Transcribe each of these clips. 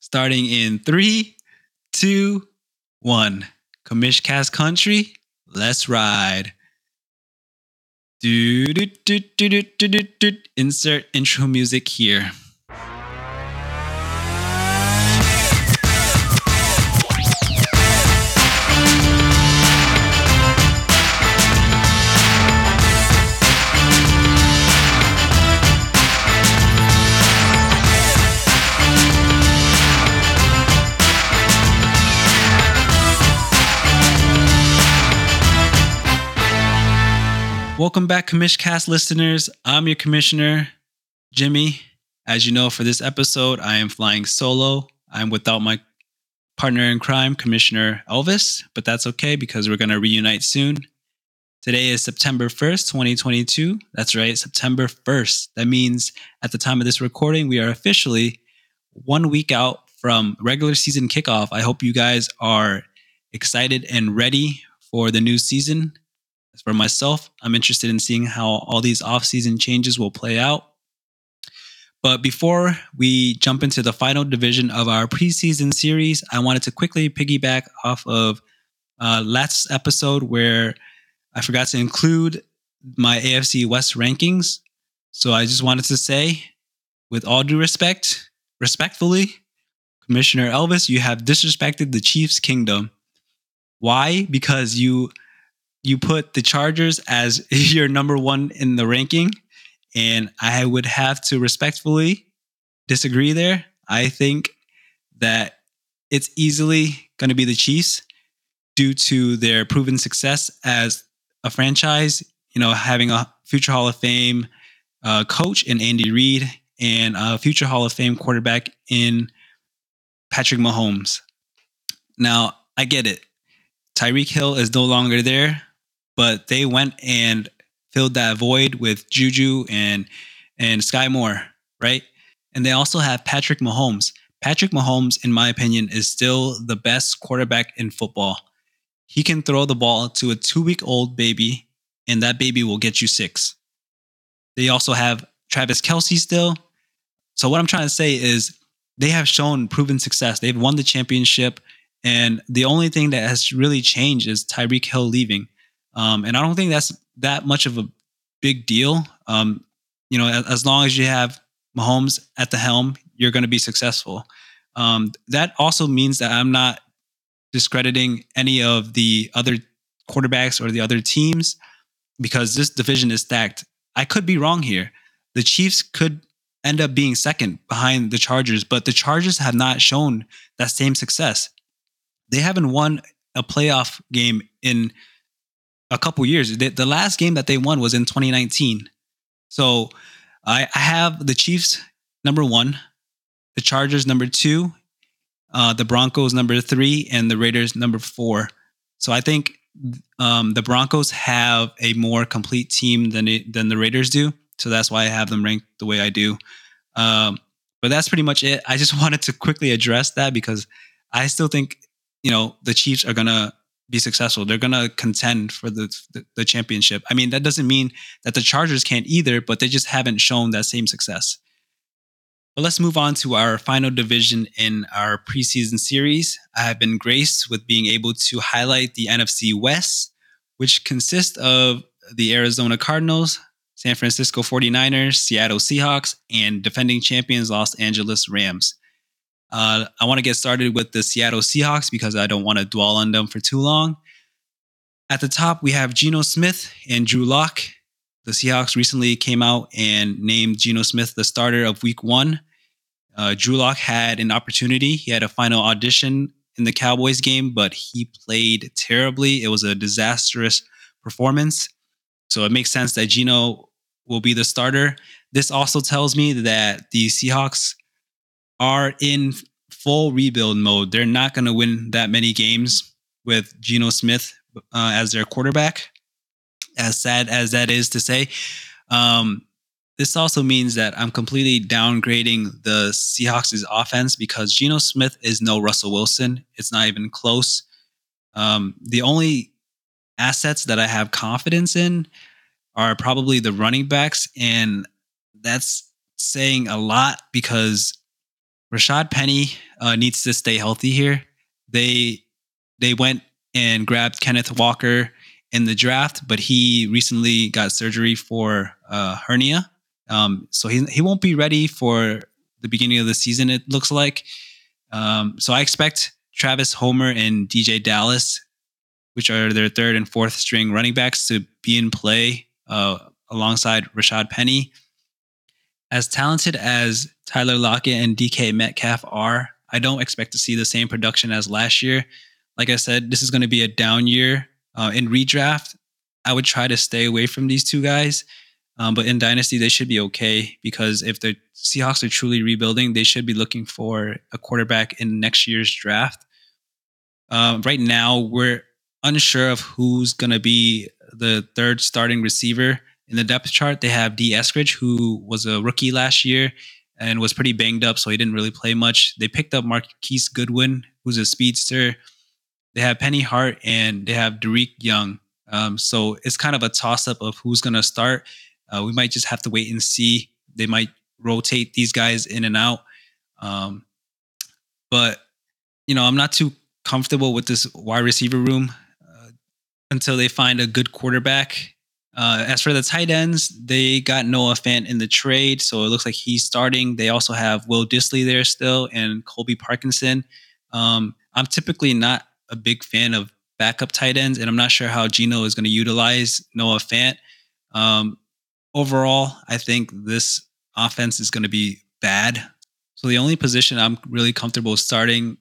starting in 3, 2, 1. Commish Cast Country, let's ride. Insert intro music here. Welcome back, CommisCast listeners. I'm your commissioner, Jimmy. As you know, for this episode, I am flying solo. I'm without my partner in crime, Commissioner Elvis, but that's okay because we're going to reunite soon. Today is September 1st, 2022. That's right, September 1st. That means at the time of this recording, we are officially 1 week out from regular season kickoff. I hope you guys are excited and ready for the new season. As for myself, I'm interested in seeing how all these off-season changes will play out. But before we jump into the final division of our preseason series, I wanted to quickly piggyback off of last episode where I forgot to include my AFC West rankings. So I just wanted to say, with all due respect, respectfully, Commissioner Elvis, you have disrespected the Chiefs' kingdom. Why? Because you put the Chargers as your number one in the ranking, and I would have to respectfully disagree there. I think that it's easily going to be the Chiefs due to their proven success as a franchise, you know, having a future Hall of Fame coach in Andy Reid and a future Hall of Fame quarterback in Patrick Mahomes. Now, I get it. Tyreek Hill is no longer there. But they went and filled that void with Juju and Sky Moore, right? And they also have Patrick Mahomes. Patrick Mahomes, in my opinion, is still the best quarterback in football. He can throw the ball to a 2-week-old baby, and that baby will get you 6. They also have Travis Kelce still. So what I'm trying to say is they have shown proven success. They've won the championship, and the only thing that has really changed is Tyreek Hill leaving. And I don't think that's that much of a big deal. You know, as long as you have Mahomes at the helm, you're going to be successful. That also means that I'm not discrediting any of the other quarterbacks or the other teams because this division is stacked. I could be wrong here. The Chiefs could end up being second behind the Chargers, but the Chargers have not shown that same success. They haven't won a playoff game in a couple years. The last game that they won was in 2019. So I have the Chiefs number 1, the Chargers number 2, the Broncos number 3, and the Raiders number 4. So I think the Broncos have a more complete team than the Raiders do. So that's why I have them ranked the way I do. But that's pretty much it. I just wanted to quickly address that because I still think, you know, the Chiefs are going to be successful. They're going to contend for the championship. I mean, that doesn't mean that the Chargers can't either, but they just haven't shown that same success. But let's move on to our final division in our preseason series. I have been graced with being able to highlight the NFC West, which consists of the Arizona Cardinals, San Francisco 49ers, Seattle Seahawks, and defending champions Los Angeles Rams. I want to get started with the Seattle Seahawks because I don't want to dwell on them for too long. At the top, we have Geno Smith and Drew Locke. The Seahawks recently came out and named Geno Smith the starter of Week 1. Drew Locke had an opportunity. He had a final audition in the Cowboys game, but he played terribly. It was a disastrous performance. So it makes sense that Geno will be the starter. This also tells me that the Seahawks are in full rebuild mode. They're not going to win that many games with Geno Smith as their quarterback, as sad as that is to say. This also means that I'm completely downgrading the Seahawks' offense because Geno Smith is no Russell Wilson. It's not even close. The only assets that I have confidence in are probably the running backs, and that's saying a lot because Rashad Penny needs to stay healthy here. They went and grabbed Kenneth Walker in the draft, but he recently got surgery for hernia. So he won't be ready for the beginning of the season, it looks like. So I expect Travis Homer and DJ Dallas, which are their third and fourth string running backs, to be in play alongside Rashad Penny. As talented as Tyler Lockett and DK Metcalf are, I don't expect to see the same production as last year. Like I said, this is going to be a down year. In redraft, I would try to stay away from these two guys. But in Dynasty, they should be okay, because if the Seahawks are truly rebuilding, they should be looking for a quarterback in next year's draft. Right now, we're unsure of who's going to be the third starting receiver in the depth chart. They have D. Eskridge, who was a rookie last year and was pretty banged up, so he didn't really play much. They picked up Marquise Goodwin, who's a speedster. They have Penny Hart and they have Derrick Young. So it's kind of a toss-up of who's going to start. We might just have to wait and see. They might rotate these guys in and out. But, you know, I'm not too comfortable with this wide receiver room until they find a good quarterback. As for the tight ends, they got Noah Fant in the trade, so it looks like he's starting. They also have Will Dissly there still and Colby Parkinson. I'm typically not a big fan of backup tight ends, and I'm not sure how Geno is going to utilize Noah Fant. Overall, I think this offense is going to be bad. So the only position I'm really comfortable starting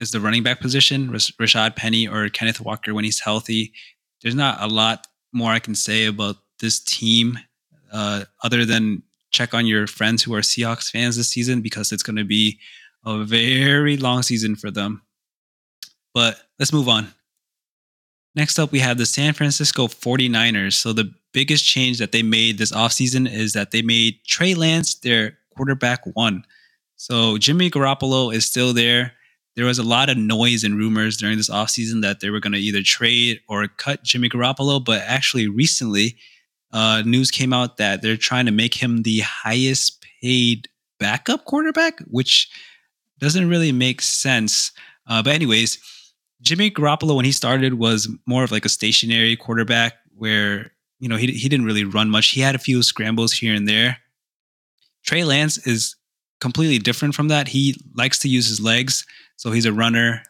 is the running back position, Rashad Penny or Kenneth Walker when he's healthy. There's not a lot more I can say about this team other than check on your friends who are Seahawks fans this season, because it's going to be a very long season for them. But let's move on. Next up, we have the San Francisco 49ers. So the biggest change that they made this offseason is that they made Trey Lance their quarterback one. So Jimmy Garoppolo is still there. There was a lot of noise and rumors during this offseason that they were going to either trade or cut Jimmy Garoppolo, but actually recently news came out that they're trying to make him the highest paid backup quarterback, which doesn't really make sense. But anyways, Jimmy Garoppolo, when he started, was more of like a stationary quarterback where, you know, he didn't really run much. He had a few scrambles here and there. Trey Lance is completely different from that. He likes to use his legs, so he's a runner,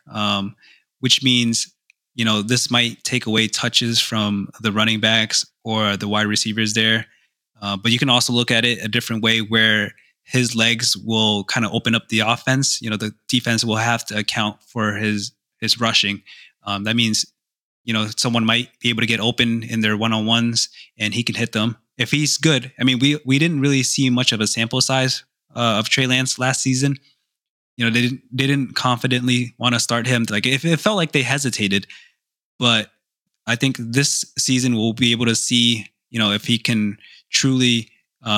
which means, you know, this might take away touches from the running backs or the wide receivers there. But you can also look at it a different way where his legs will kind of open up the offense. You know, the defense will have to account for his rushing. That means, you know, someone might be able to get open in their one-on-ones and he can hit them if he's good. I mean, we didn't really see much of a sample size of Trey Lance last season. You know, they didn't confidently want to start him. Like, it felt like they hesitated, but I think this season we'll be able to see, you know, if he can truly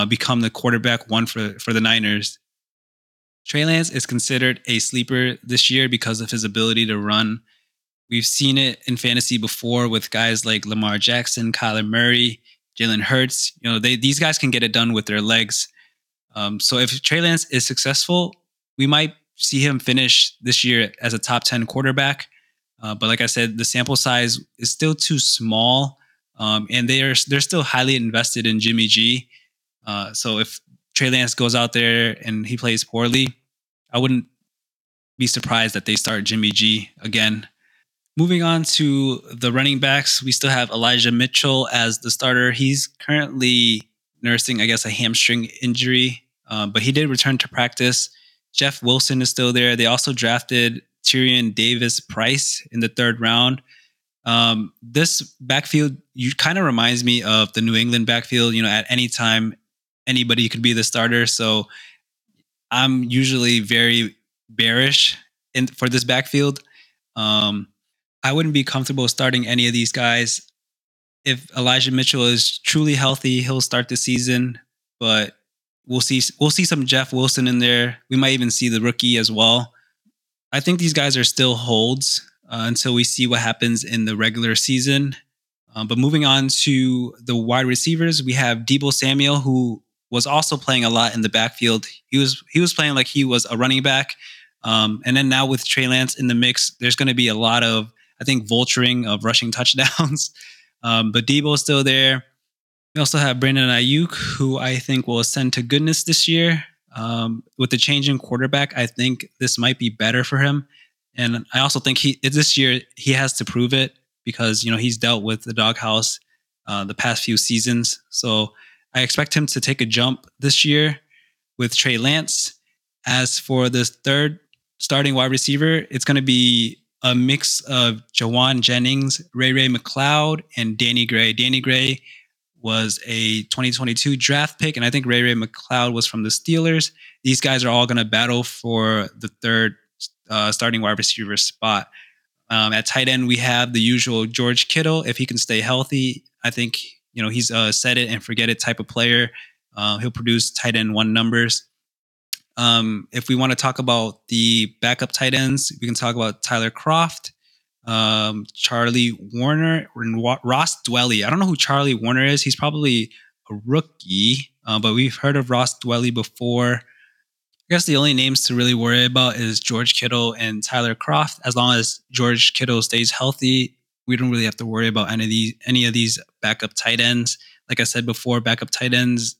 become the quarterback one for the Niners. Trey Lance is considered a sleeper this year because of his ability to run. We've seen it in fantasy before with guys like Lamar Jackson, Kyler Murray, Jalen Hurts. You know, these guys can get it done with their legs. So if Trey Lance is successful, we might see him finish this year as a top 10 quarterback. But like I said, the sample size is still too small, and they're still highly invested in Jimmy G. So if Trey Lance goes out there and he plays poorly, I wouldn't be surprised that they start Jimmy G again. Moving on to the running backs, we still have Elijah Mitchell as the starter. He's currently nursing, I guess, a hamstring injury, but he did return to practice. Jeff Wilson is still there. They also drafted Tyrion Davis Price in the third round. This backfield kind of reminds me of the New England backfield. You know, at any time, anybody could be the starter. So I'm usually very bearish for this backfield. I wouldn't be comfortable starting any of these guys. If Elijah Mitchell is truly healthy, he'll start the season, but we'll see some Jeff Wilson in there. We might even see the rookie as well. I think these guys are still holds until we see what happens in the regular season. But moving on to the wide receivers, we have Deebo Samuel, who was also playing a lot in the backfield. He was playing like he was a running back. And then now with Trey Lance in the mix, there's going to be a lot of, I think, vulturing of rushing touchdowns. But Debo's still there. We also have Brandon Ayuk, who I think will ascend to goodness this year. With the change in quarterback, I think this might be better for him. And I also think this year he has to prove it because, you know, he's dealt with the doghouse the past few seasons. So I expect him to take a jump this year with Trey Lance. As for this third starting wide receiver, it's going to be a mix of Jawan Jennings, Ray Ray McCloud, and Danny Gray. Danny Gray was a 2022 draft pick, and I think Ray Ray McCloud was from the Steelers. These guys are all going to battle for the third starting wide receiver spot. At tight end, we have the usual George Kittle. If he can stay healthy, I think, you know, he's a set it and forget it type of player. He'll produce tight end one numbers. If we want to talk about the backup tight ends, we can talk about Tyler Croft, Charlie Warner, and Ross Dwelly. I don't know who Charlie Warner is. He's probably a rookie, but we've heard of Ross Dwelly before. I guess the only names to really worry about is George Kittle and Tyler Croft. As long as George Kittle stays healthy, we don't really have to worry about any of these backup tight ends. Like I said before, backup tight ends,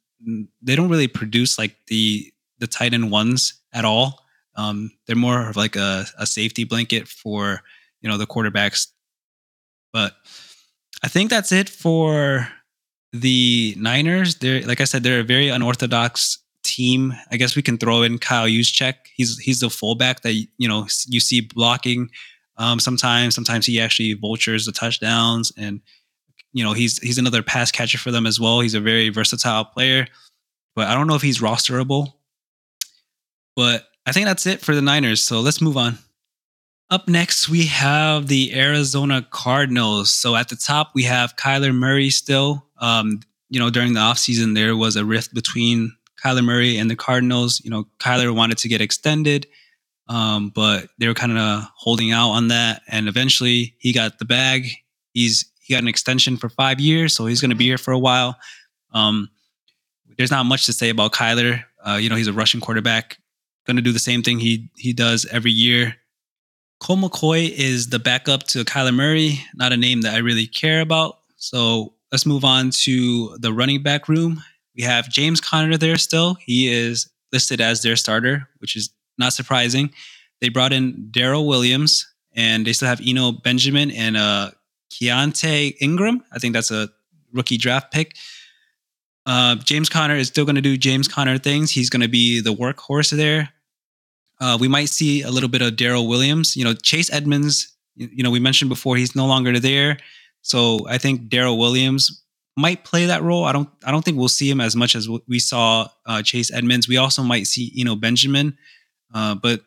they don't really produce like the tight end ones at all. They're more of like a safety blanket for, you know, the quarterbacks. But I think that's it for the Niners. They're, like I said, they're a very unorthodox team. I guess we can throw in Kyle Juszczyk. He's the fullback that, you know, you see blocking. Sometimes he actually vultures the touchdowns, and, you know, he's another pass catcher for them as well. He's a very versatile player, but I don't know if he's rosterable. But I think that's it for the Niners, so let's move on. Up next, we have the Arizona Cardinals. So at the top, we have Kyler Murray still. You know, during the offseason, there was a rift between Kyler Murray and the Cardinals. You know, Kyler wanted to get extended, but they were kind of holding out on that. And eventually, he got the bag. He got an extension for 5 years, so he's going to be here for a while. There's not much to say about Kyler. You know, he's a rushing quarterback. Going to do the same thing he does every year. Cole McCoy is the backup to Kyler Murray, not a name that I really care about. So let's move on to the running back room. We have James Conner there still. He is listed as their starter, which is not surprising. They brought in Darryl Williams, and they still have Eno Benjamin and Keontae Ingram. I think that's a rookie draft pick. James Conner is still going to do James Conner things. He's going to be the workhorse there. We might see a little bit of Darryl Williams. You know, Chase Edmonds, you know, we mentioned before, he's no longer there. So I think Darryl Williams might play that role. I don't think we'll see him as much as we saw Chase Edmonds. We also might see Eno Benjamin. But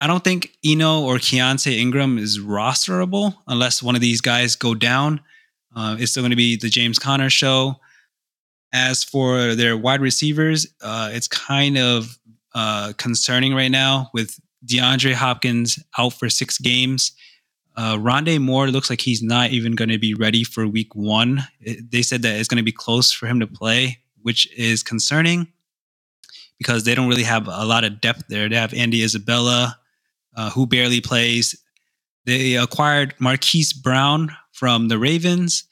I don't think Eno or Keontae Ingram is rosterable unless one of these guys go down. It's still going to be the James Conner show. As for their wide receivers, it's kind of concerning right now with DeAndre Hopkins out for 6 games. Rondé Moore looks like he's not even going to be ready for week 1. They said that it's going to be close for him to play, which is concerning because they don't really have a lot of depth there. They have Andy Isabella, who barely plays. They acquired Marquise Brown from the Ravens,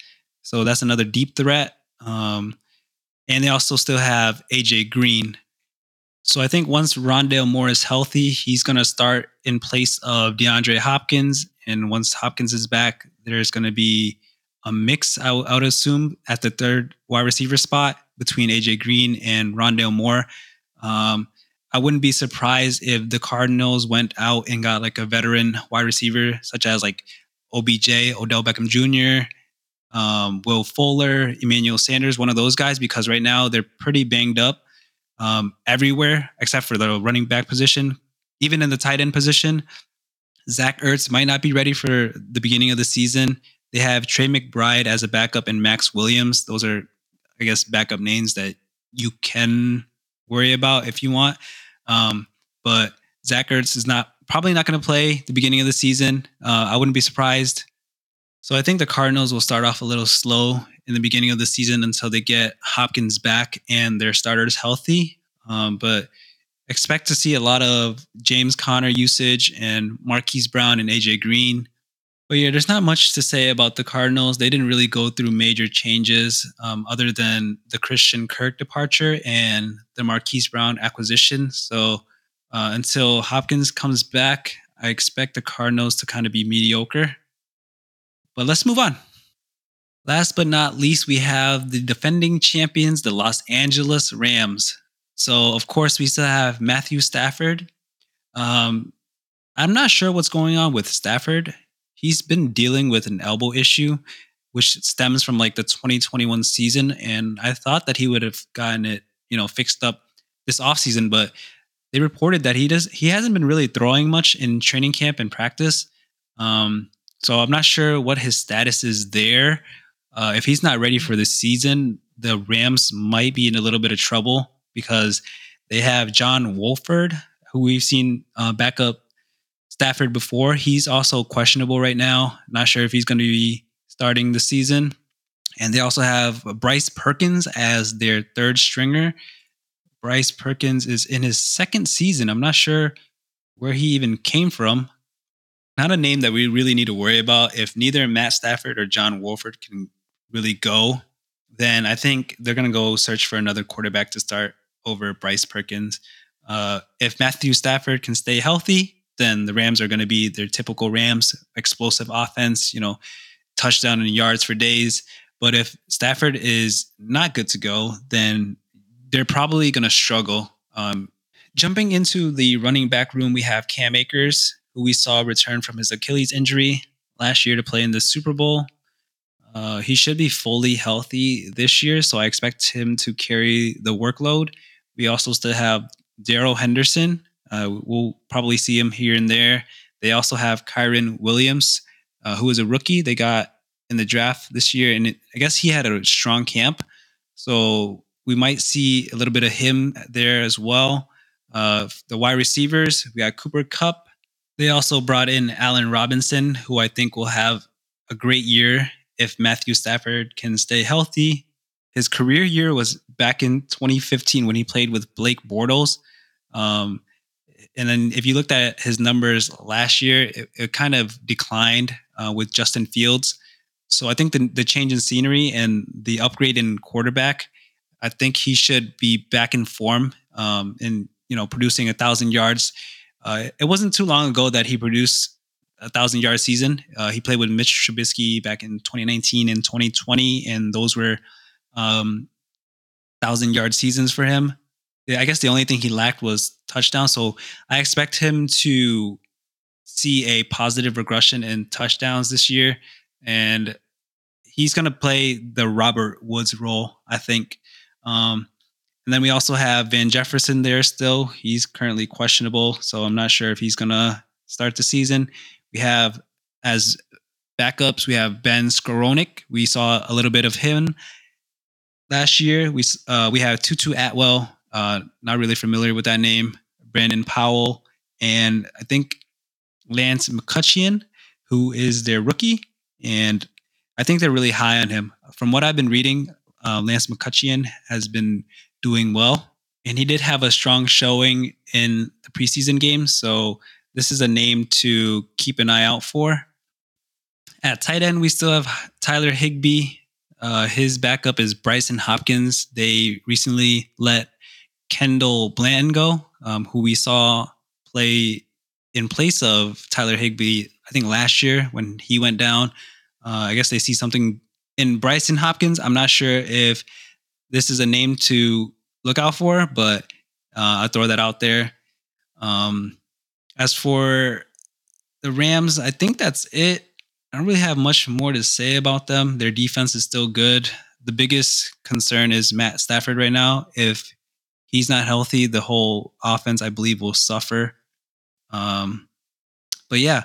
so that's another deep threat. And they also still have AJ Green. So I think once Rondé Moore is healthy, he's going to start in place of DeAndre Hopkins. And once Hopkins is back, there's going to be a mix, I would assume, at the third wide receiver spot between AJ Green and Rondé Moore. I wouldn't be surprised if the Cardinals went out and got like a veteran wide receiver, such as like OBJ, Odell Beckham Jr., Will Fuller, Emmanuel Sanders, one of those guys, because right now they're pretty banged up everywhere except for the running back position. Even in the tight end position, Zach Ertz might not be ready for the beginning of the season. They have Trey McBride as a backup and Max Williams. Those are, I guess, backup names that you can worry about if you want. But Zach Ertz is probably not going to play the beginning of the season. I wouldn't be surprised. So I think the Cardinals will start off a little slow in the beginning of the season until they get Hopkins back and their starters healthy. But expect to see a lot of James Conner usage and Marquise Brown and AJ Green. But yeah, there's not much to say about the Cardinals. They didn't really go through major changes other than the Christian Kirk departure and the Marquise Brown acquisition. So until Hopkins comes back, I expect the Cardinals to kind of be mediocre. But let's move on. Last but not least, we have the defending champions, the Los Angeles Rams. So, of course, we still have Matthew Stafford. I'm not sure what's going on with Stafford. He's been dealing with an elbow issue, which stems from like the 2021 season. And I thought that he would have gotten it, fixed up this offseason. But they reported that he hasn't been really throwing much in training camp and practice. So I'm not sure what his status is there. If he's not ready for the season, the Rams might be in a little bit of trouble, because they have John Wolford, who we've seen back up Stafford before. He's also questionable right now. Not sure if he's going to be starting the season. And they also have Bryce Perkins as their third stringer. Bryce Perkins is in his second season. I'm not sure where he even came from. Not a name that we really need to worry about. If neither Matt Stafford or John Wolford can really go, then I think they're going to go search for another quarterback to start over Bryce Perkins. If Matthew Stafford can stay healthy, then the Rams are going to be their typical Rams, explosive offense, touchdown and yards for days. But if Stafford is not good to go, then they're probably going to struggle. Jumping into the running back room, we have Cam Akers, who we saw return from his Achilles injury last year to play in the Super Bowl. He should be fully healthy this year, so I expect him to carry the workload. We also still have Darrell Henderson. We'll probably see him here and there. They also have Kyren Williams, who is a rookie they got in the draft this year, and I guess he had a strong camp, so we might see a little bit of him there as well. The wide receivers, we got Cooper Kupp. They also brought in Allen Robinson, who I think will have a great year if Matthew Stafford can stay healthy. His career year was back in 2015 when he played with Blake Bortles. And then if you looked at his numbers last year, it kind of declined with Justin Fields. So I think the change in scenery and the upgrade in quarterback, I think he should be back in form and producing 1,000 yards. It wasn't too long ago that he produced 1,000-yard season. He played with Mitch Trubisky back in 2019 and 2020, and those were 1,000-yard seasons for him. I guess the only thing he lacked was touchdowns, so I expect him to see a positive regression in touchdowns this year, and he's going to play the Robert Woods role, I think. And then we also have Van Jefferson there still. He's currently questionable, so I'm not sure if he's going to start the season. We have, as backups, we have Ben Skowronek. We saw a little bit of him last year. We have Tutu Atwell, not really familiar with that name, Brandon Powell, and I think Lance McCutcheon, who is their rookie, and I think they're really high on him. From what I've been reading, Lance McCutcheon has been doing well, and he did have a strong showing in the preseason game, so this is a name to keep an eye out for. At tight end, we still have Tyler Higbee. His backup is Bryson Hopkins. They recently let Kendall Blanton go, who we saw play in place of Tyler Higbee, I think last year when he went down. I guess they see something in Bryson Hopkins. I'm not sure if this is a name to look out for, but I throw that out there. As for the Rams, I think that's it. I don't really have much more to say about them. Their defense is still good. The biggest concern is Matt Stafford right now. If he's not healthy, the whole offense, I believe, will suffer. But yeah,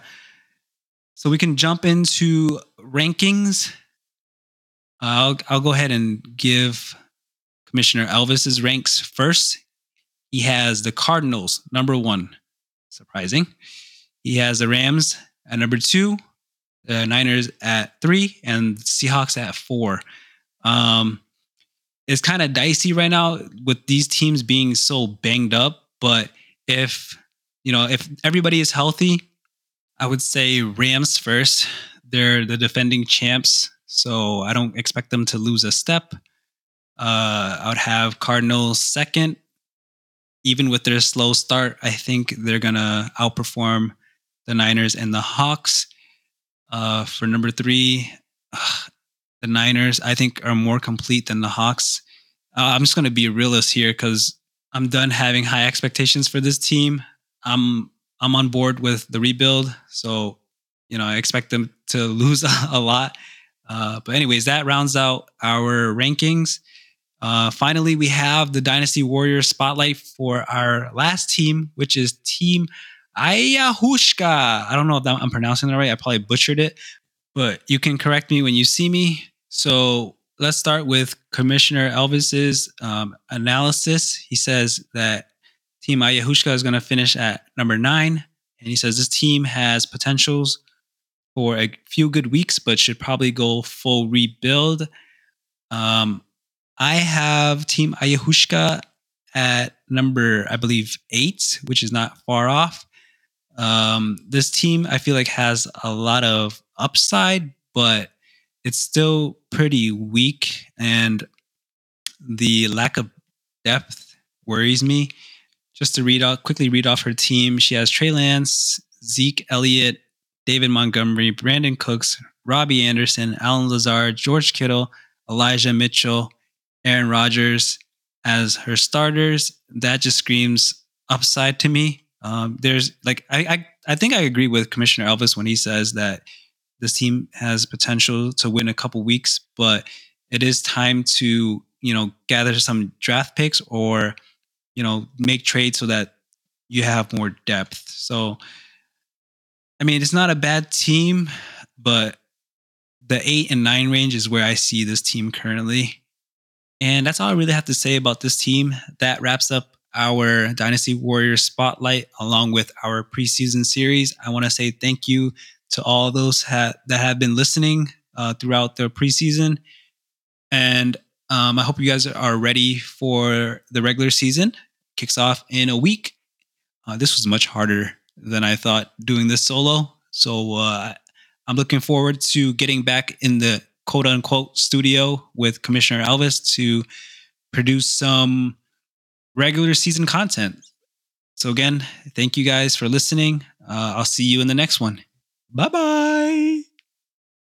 so we can jump into rankings. I'll go ahead and give Commissioner Elvis's ranks first. He has the Cardinals, number 1. Surprising. He has the Rams at number 2, the Niners at 3 and Seahawks at 4. It's kind of dicey right now with these teams being so banged up. But if everybody is healthy, I would say Rams first. They're the defending champs, so I don't expect them to lose a step. I would have Cardinals second. Even with their slow start, I think they're going to outperform the Niners and the Hawks. For number 3, the Niners, I think, are more complete than the Hawks. I'm just going to be a realist here because I'm done having high expectations for this team. I'm on board with the rebuild, so I expect them to lose a lot. But anyways, that rounds out our rankings. Finally, we have the Dynasty Warriors spotlight for our last team, which is Team Ayahuasca. I don't know if I'm pronouncing that right. I probably butchered it, but you can correct me when you see me. So let's start with Commissioner Elvis's analysis. He says that Team Ayahuasca is going to finish at number 9. And he says this team has potentials for a few good weeks, but should probably go full rebuild. I have Team Ayahuasca at number, I believe, 8, which is not far off. This team, I feel like, has a lot of upside, but it's still pretty weak, and the lack of depth worries me. Just to quickly read off her team, she has Trey Lance, Zeke Elliott, David Montgomery, Brandon Cooks, Robbie Anderson, Allen Lazard, George Kittle, Elijah Mitchell, Aaron Rodgers as her starters. That just screams upside to me. There's like I think I agree with Commissioner Elvis when he says that this team has potential to win a couple weeks, but it is time to gather some draft picks or make trades so that you have more depth. So, I mean, it's not a bad team, but the 8 and 9 range is where I see this team currently. And that's all I really have to say about this team. That wraps up our Dynasty Warriors spotlight along with our preseason series. I want to say thank you to all those that have been listening throughout the preseason. And I hope you guys are ready for the regular season. Kicks off in a week. This was much harder than I thought doing this solo. So I'm looking forward to getting back in the quote unquote studio with Commissioner Elvis to produce some regular season content. So again, thank you guys for listening. I'll see you in the next one. Bye-bye.